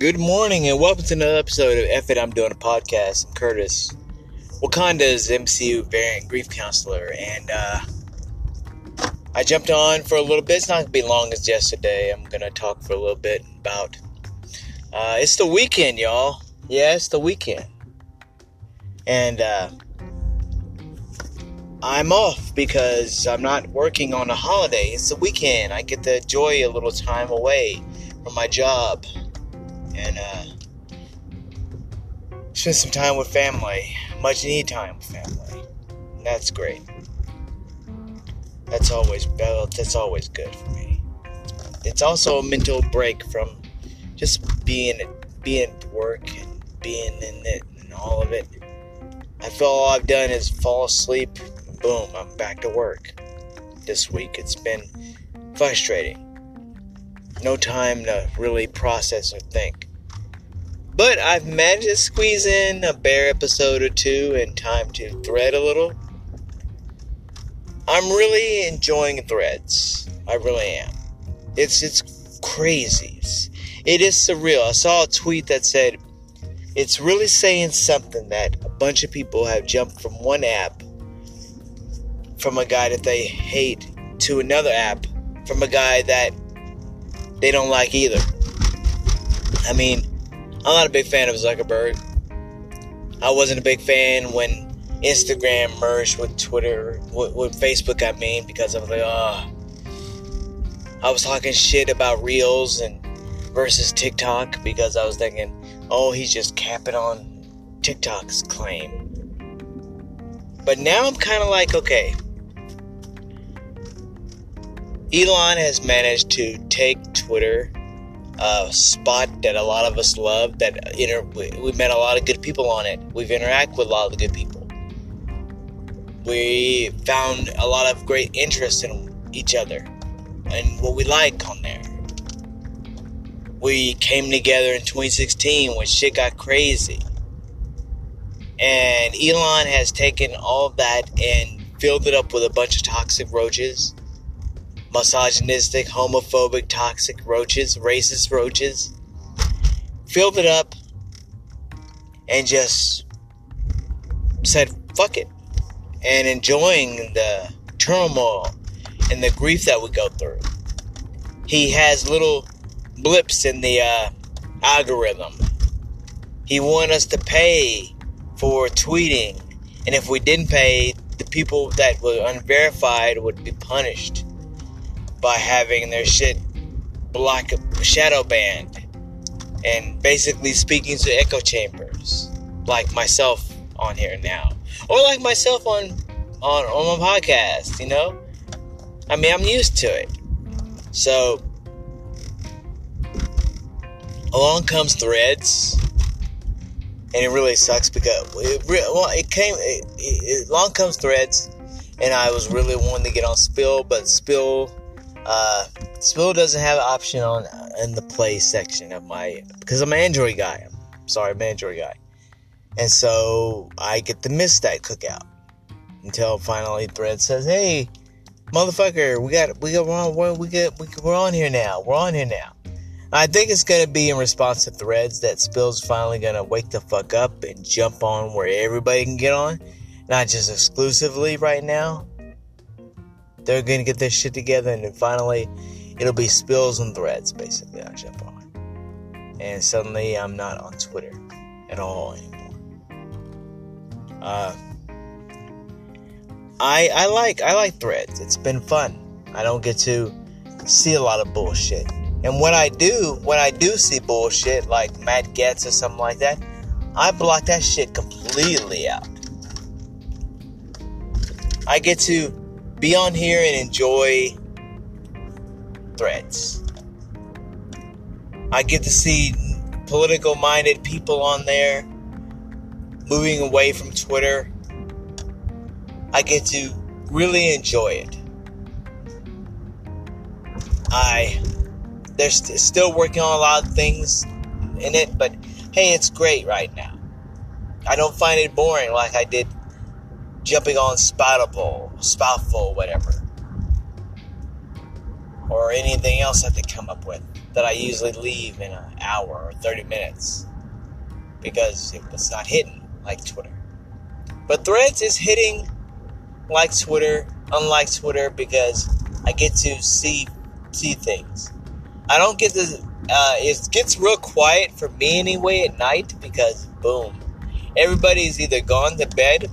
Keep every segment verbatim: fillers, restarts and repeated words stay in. Good morning and welcome to another episode of F It, I'm Doing a Podcast. I'm Curtis, Wakanda's M C U variant grief counselor, and uh, I jumped on for a little bit. It's not going to be long as yesterday. I'm going to talk for a little bit about, uh, it's the weekend, y'all. Yeah, it's the weekend. And uh, I'm off because I'm not working on a holiday. It's the weekend. I get to enjoy a little time away from my job. And uh, spend some time with family, much need time with family. And that's great. That's always that's always good for me. It's also a mental break from just being being at work and being in it and all of it. I feel all I've done is fall asleep. Boom, I'm back to work. This week it's been frustrating. No time to really process or think. But I've managed to squeeze in a Bear episode or two and time to thread a little. I'm really enjoying Threads. I really am. It's it's crazy. It's, it is surreal. I saw a tweet that said, it's really saying something that a bunch of people have jumped from one app, from a guy that they hate, to another app, from a guy that they don't like either. I mean, I'm not a big fan of Zuckerberg. I wasn't a big fan when Instagram merged with Twitter, with, with Facebook, I mean, because I was like, oh, I was talking shit about Reels and versus TikTok because I was thinking, oh, he's just capping on TikTok's claim. But now I'm kind of like, okay, Elon has managed to take Twitter, a spot that a lot of us love, that inter- we met a lot of good people on it. We've interacted with a lot of good people. We found a lot of great interest in each other and what we like on there. We came together in twenty sixteen when shit got crazy. And Elon has taken all that and filled it up with a bunch of toxic roaches. Misogynistic, homophobic, toxic roaches, racist roaches, filled it up and just said, fuck it, and enjoying the turmoil and the grief that we go through. He has little blips in the uh, algorithm. He wanted us to pay for tweeting, and if we didn't pay, the people that were unverified would be punished by having their shit block shadow banned and basically speaking to echo chambers like myself on here now, or like myself on on, on my podcast, you know? I mean, I'm used to it. So along comes Threads, and it really sucks because it, well, it came it, it, along comes Threads, and I was really wanting to get on Spill, but Spill Uh, Spill doesn't have an option on uh, in the play section of my, because I'm an Android guy. I'm sorry, I'm an Android guy. And so I get to miss that cookout until finally Thread says, "Hey, motherfucker, we got we got we're on we're, we get we, we're on here now. We're on here now." I think it's gonna be in response to Threads that Spill's finally gonna wake the fuck up and jump on where everybody can get on, not just exclusively right now. They're going to get their shit together, and then finally, it'll be Spills and Threads, basically, I'll jump on. And suddenly, I'm not on Twitter at all anymore. Uh, I I like I like Threads. It's been fun. I don't get to see a lot of bullshit. And when I do, when I do see bullshit, like Matt Getz or something like that, I block that shit completely out. I get to be on here and enjoy Threads. I get to see political-minded people on there, moving away from Twitter. I get to really enjoy it. I, they're st- still working on a lot of things in it, but hey, it's great right now. I don't find it boring like I did jumping on Spotable, Spoutful, whatever, or anything else I have to come up with that I usually leave in an hour or thirty minutes because it's not hidden like Twitter. But Threads is hitting like Twitter, unlike Twitter, because I get to see see things. I don't get to... Uh, it gets real quiet for me anyway at night because, boom, everybody's either gone to bed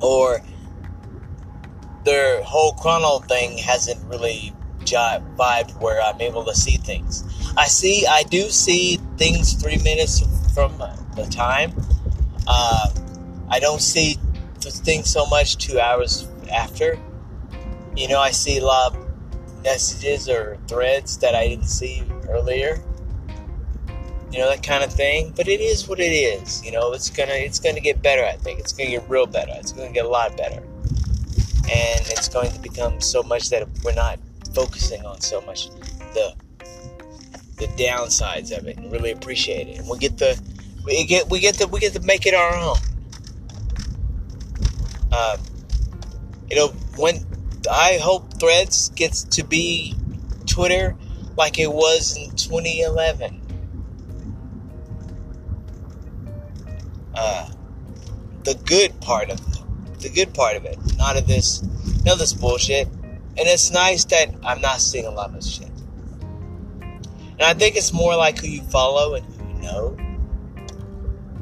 or their whole chrono thing hasn't really jive, vibed where I'm able to see things. I see, I do see things three minutes from the time. Uh, I don't see things so much two hours after. You know, I see a lot of messages or threads that I didn't see earlier. You know, that kind of thing. But it is what it is. You know, it's gonna it's gonna get better, I think. It's gonna get real better. It's gonna get a lot better. And it's going to become so much that we're not focusing on so much the the downsides of it, and really appreciate it. And we get the we get we get the we get to make it our own. Uh, you know, when I hope Threads gets to be Twitter like it was in twenty eleven. Uh, the good part of it. The good part of it, not of this, none of this bullshit. And it's nice that I'm not seeing a lot of this shit. And I think it's more like who you follow and who you know.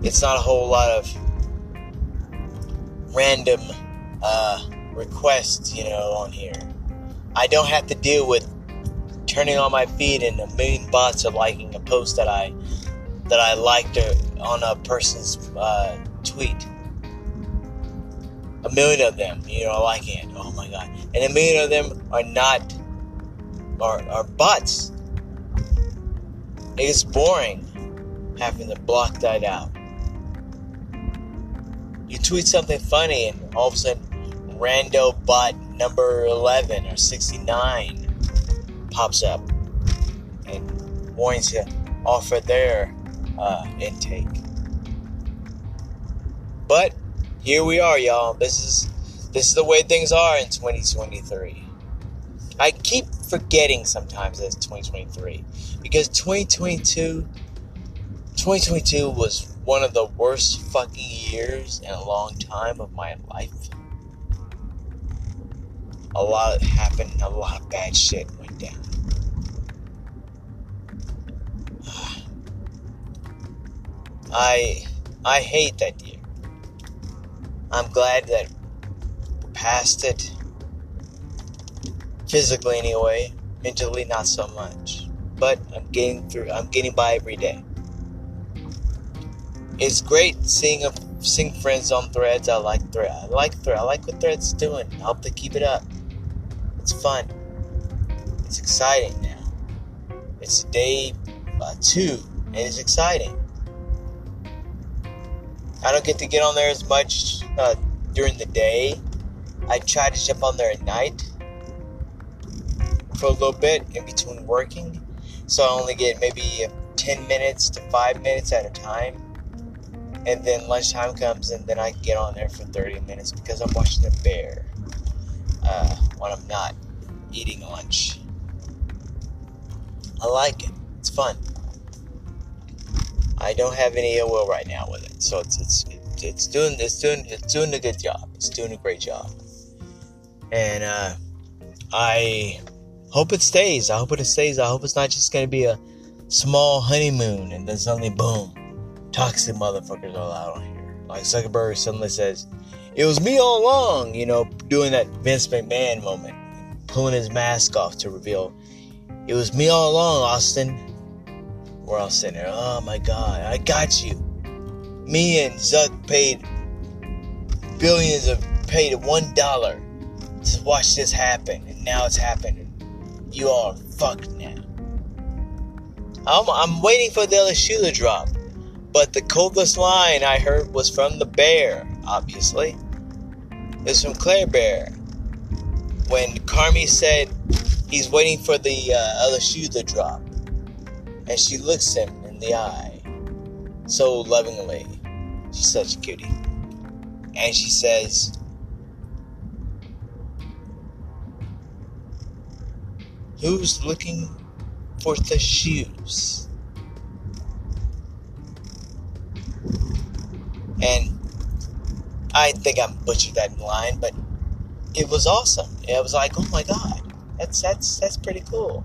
It's not a whole lot of random uh, requests, you know, on here. I don't have to deal with turning on my feed and a million bots are liking a post that I that I liked on a person's uh, tweet. A million of them, you know, are liking it. Oh my god. And a million of them are not, are, are bots. It's boring having to block that out. You tweet something funny and all of a sudden, rando bot number eleven or sixty-nine pops up and wants to offer their uh, intake. But here we are, y'all. This is this is the way things are in twenty twenty-three. I keep forgetting sometimes that it's twenty twenty-three. Because twenty twenty-two, twenty twenty-two was one of the worst fucking years in a long time of my life. A lot happened. A lot of bad shit went down. I, I hate that year. I'm glad that we're past it, physically anyway, mentally not so much, but I'm getting through, I'm getting by every day. It's great seeing a, seeing friends on Threads. I like Threads, I like Threads, I like what Threads doing. I hope they keep it up. It's fun, it's exciting now, it's day uh, two, and it's exciting. I don't get to get on there as much uh, during the day. I try to jump on there at night for a little bit in between working. So I only get maybe ten minutes to five minutes at a time. And then lunchtime comes and then I get on there for thirty minutes because I'm watching the bear uh, when I'm not eating lunch. I like it. It's fun. I don't have any ill will right now with it, so it's it's it's doing it's doing it's doing a good job. It's doing a great job, and uh, I hope it stays. I hope it stays. I hope it's not just going to be a small honeymoon and then suddenly boom, toxic motherfuckers all out on here. Like Zuckerberg suddenly says, "It was me all along," you know, doing that Vince McMahon moment, pulling his mask off to reveal, "It was me all along, Austin." We're all sitting there, oh my god, I got you. Me and Zuck paid billions of, paid one dollar to watch this happen, and now it's happening. You all are fucked now. I'm, I'm waiting for the other shoe to drop, but the coldest line I heard was from the bear, obviously. It was from Claire Bear. When Carmi said he's waiting for the uh, other shoe to drop. And she looks him in the eye so lovingly. She's such a cutie. And she says, Who's looking for the shoes? And I think I butchered that line, but it was awesome. It was like, oh my god, that's that's that's pretty cool.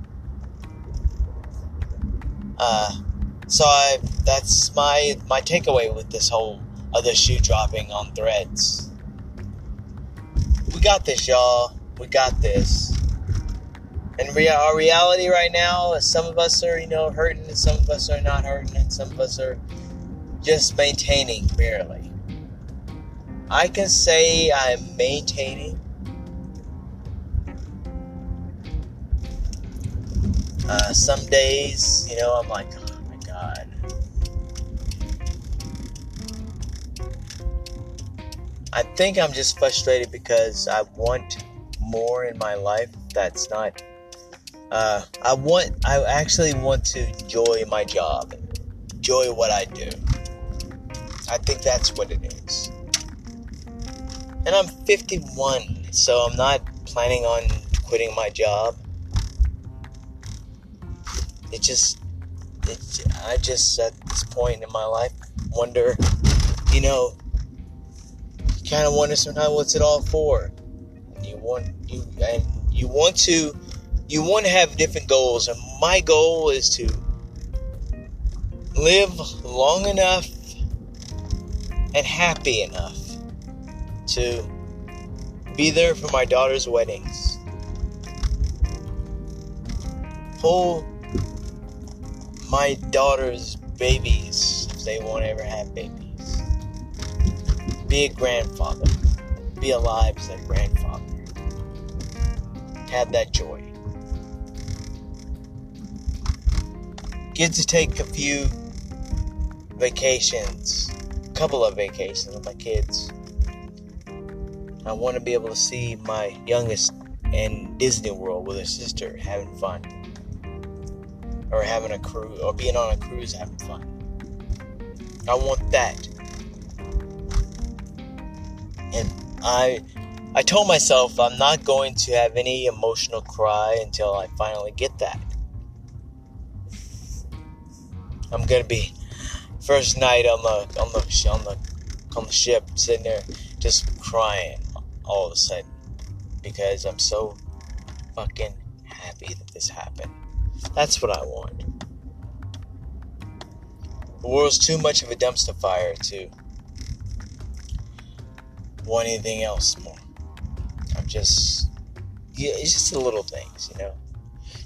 Uh, so I that's my my takeaway with this whole other shoe dropping on Threads. We got this, y'all. We got this. And re- our reality right now is some of us are, you know, hurting, and some of us are not hurting, and some of us are just maintaining, barely. I can say I'm maintaining. Uh, some days, you know, I'm like, oh my god. I think I'm just frustrated because I want more in my life that's not, uh, I want, I actually want to enjoy my job, enjoy what I do. I think that's what it is. And I'm fifty-one, so I'm not planning on quitting my job. It just, it, I just, at this point in my life, wonder, you know, you kind of wonder sometimes what's it all for. You want you and you want to you want to have different goals, and my goal is to live long enough and happy enough to be there for my daughter's weddings. Hold my daughter's babies if they won't ever have babies. Be a grandfather. Be alive as a grandfather. Have that joy. Get to take a few vacations, a couple of vacations with my kids. I want to be able to see my youngest in Disney World with her sister having fun, or having a cruise, or being on a cruise having fun. I want that. And I I told myself I'm not going to have any emotional cry until I finally get that. I'm gonna be first night on the on the on the on the ship, sitting there just crying all of a sudden because I'm so fucking happy that this happened. That's what I want. The world's too much of a dumpster fire to want anything else more. I'm just, yeah, it's just the little things, you know.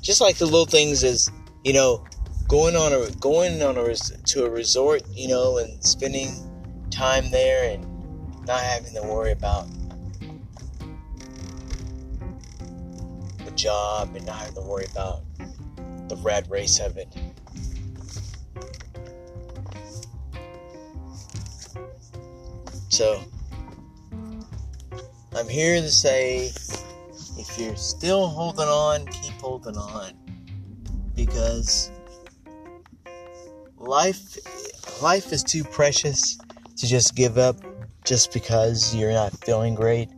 Just like the little things is, you know, going on a going on a to a resort, you know, and spending time there and not having to worry about the job and not having to worry about the rat race of it. So I'm here to say, if you're still holding on, keep holding on, because life, life is too precious to just give up just because you're not feeling great,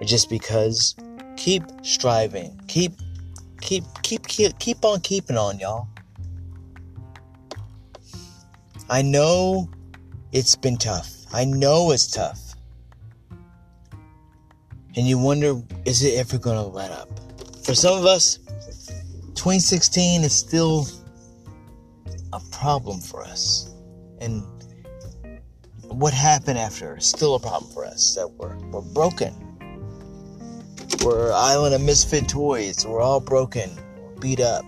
or just because. Keep striving, keep, keep, keep, keep, keep on keeping on, y'all. I know it's been tough. I know it's tough. And you wonder, is it ever going to let up? For some of us, twenty sixteen is still a problem for us. And what happened after is still a problem for us. That we're, we're broken. We're an island of misfit toys. We're all broken, beat up.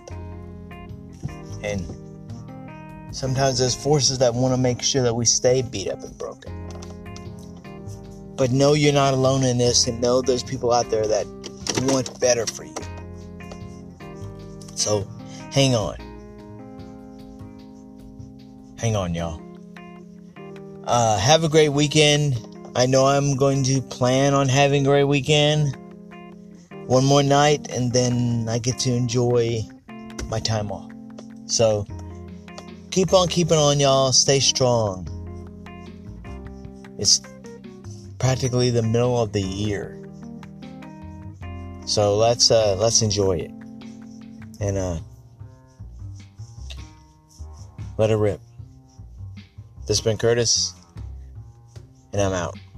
And sometimes there's forces that want to make sure that we stay beat up and broken. But know you're not alone in this, and know there's people out there that want better for you. So, hang on. Hang on, y'all. Uh, have a great weekend. I know I'm going to plan on having a great weekend. One more night, and then I get to enjoy my time off. So, keep on keeping on, y'all. Stay strong. It's practically the middle of the year, so let's uh let's enjoy it and uh, let it rip. This has been Curtis, and I'm out.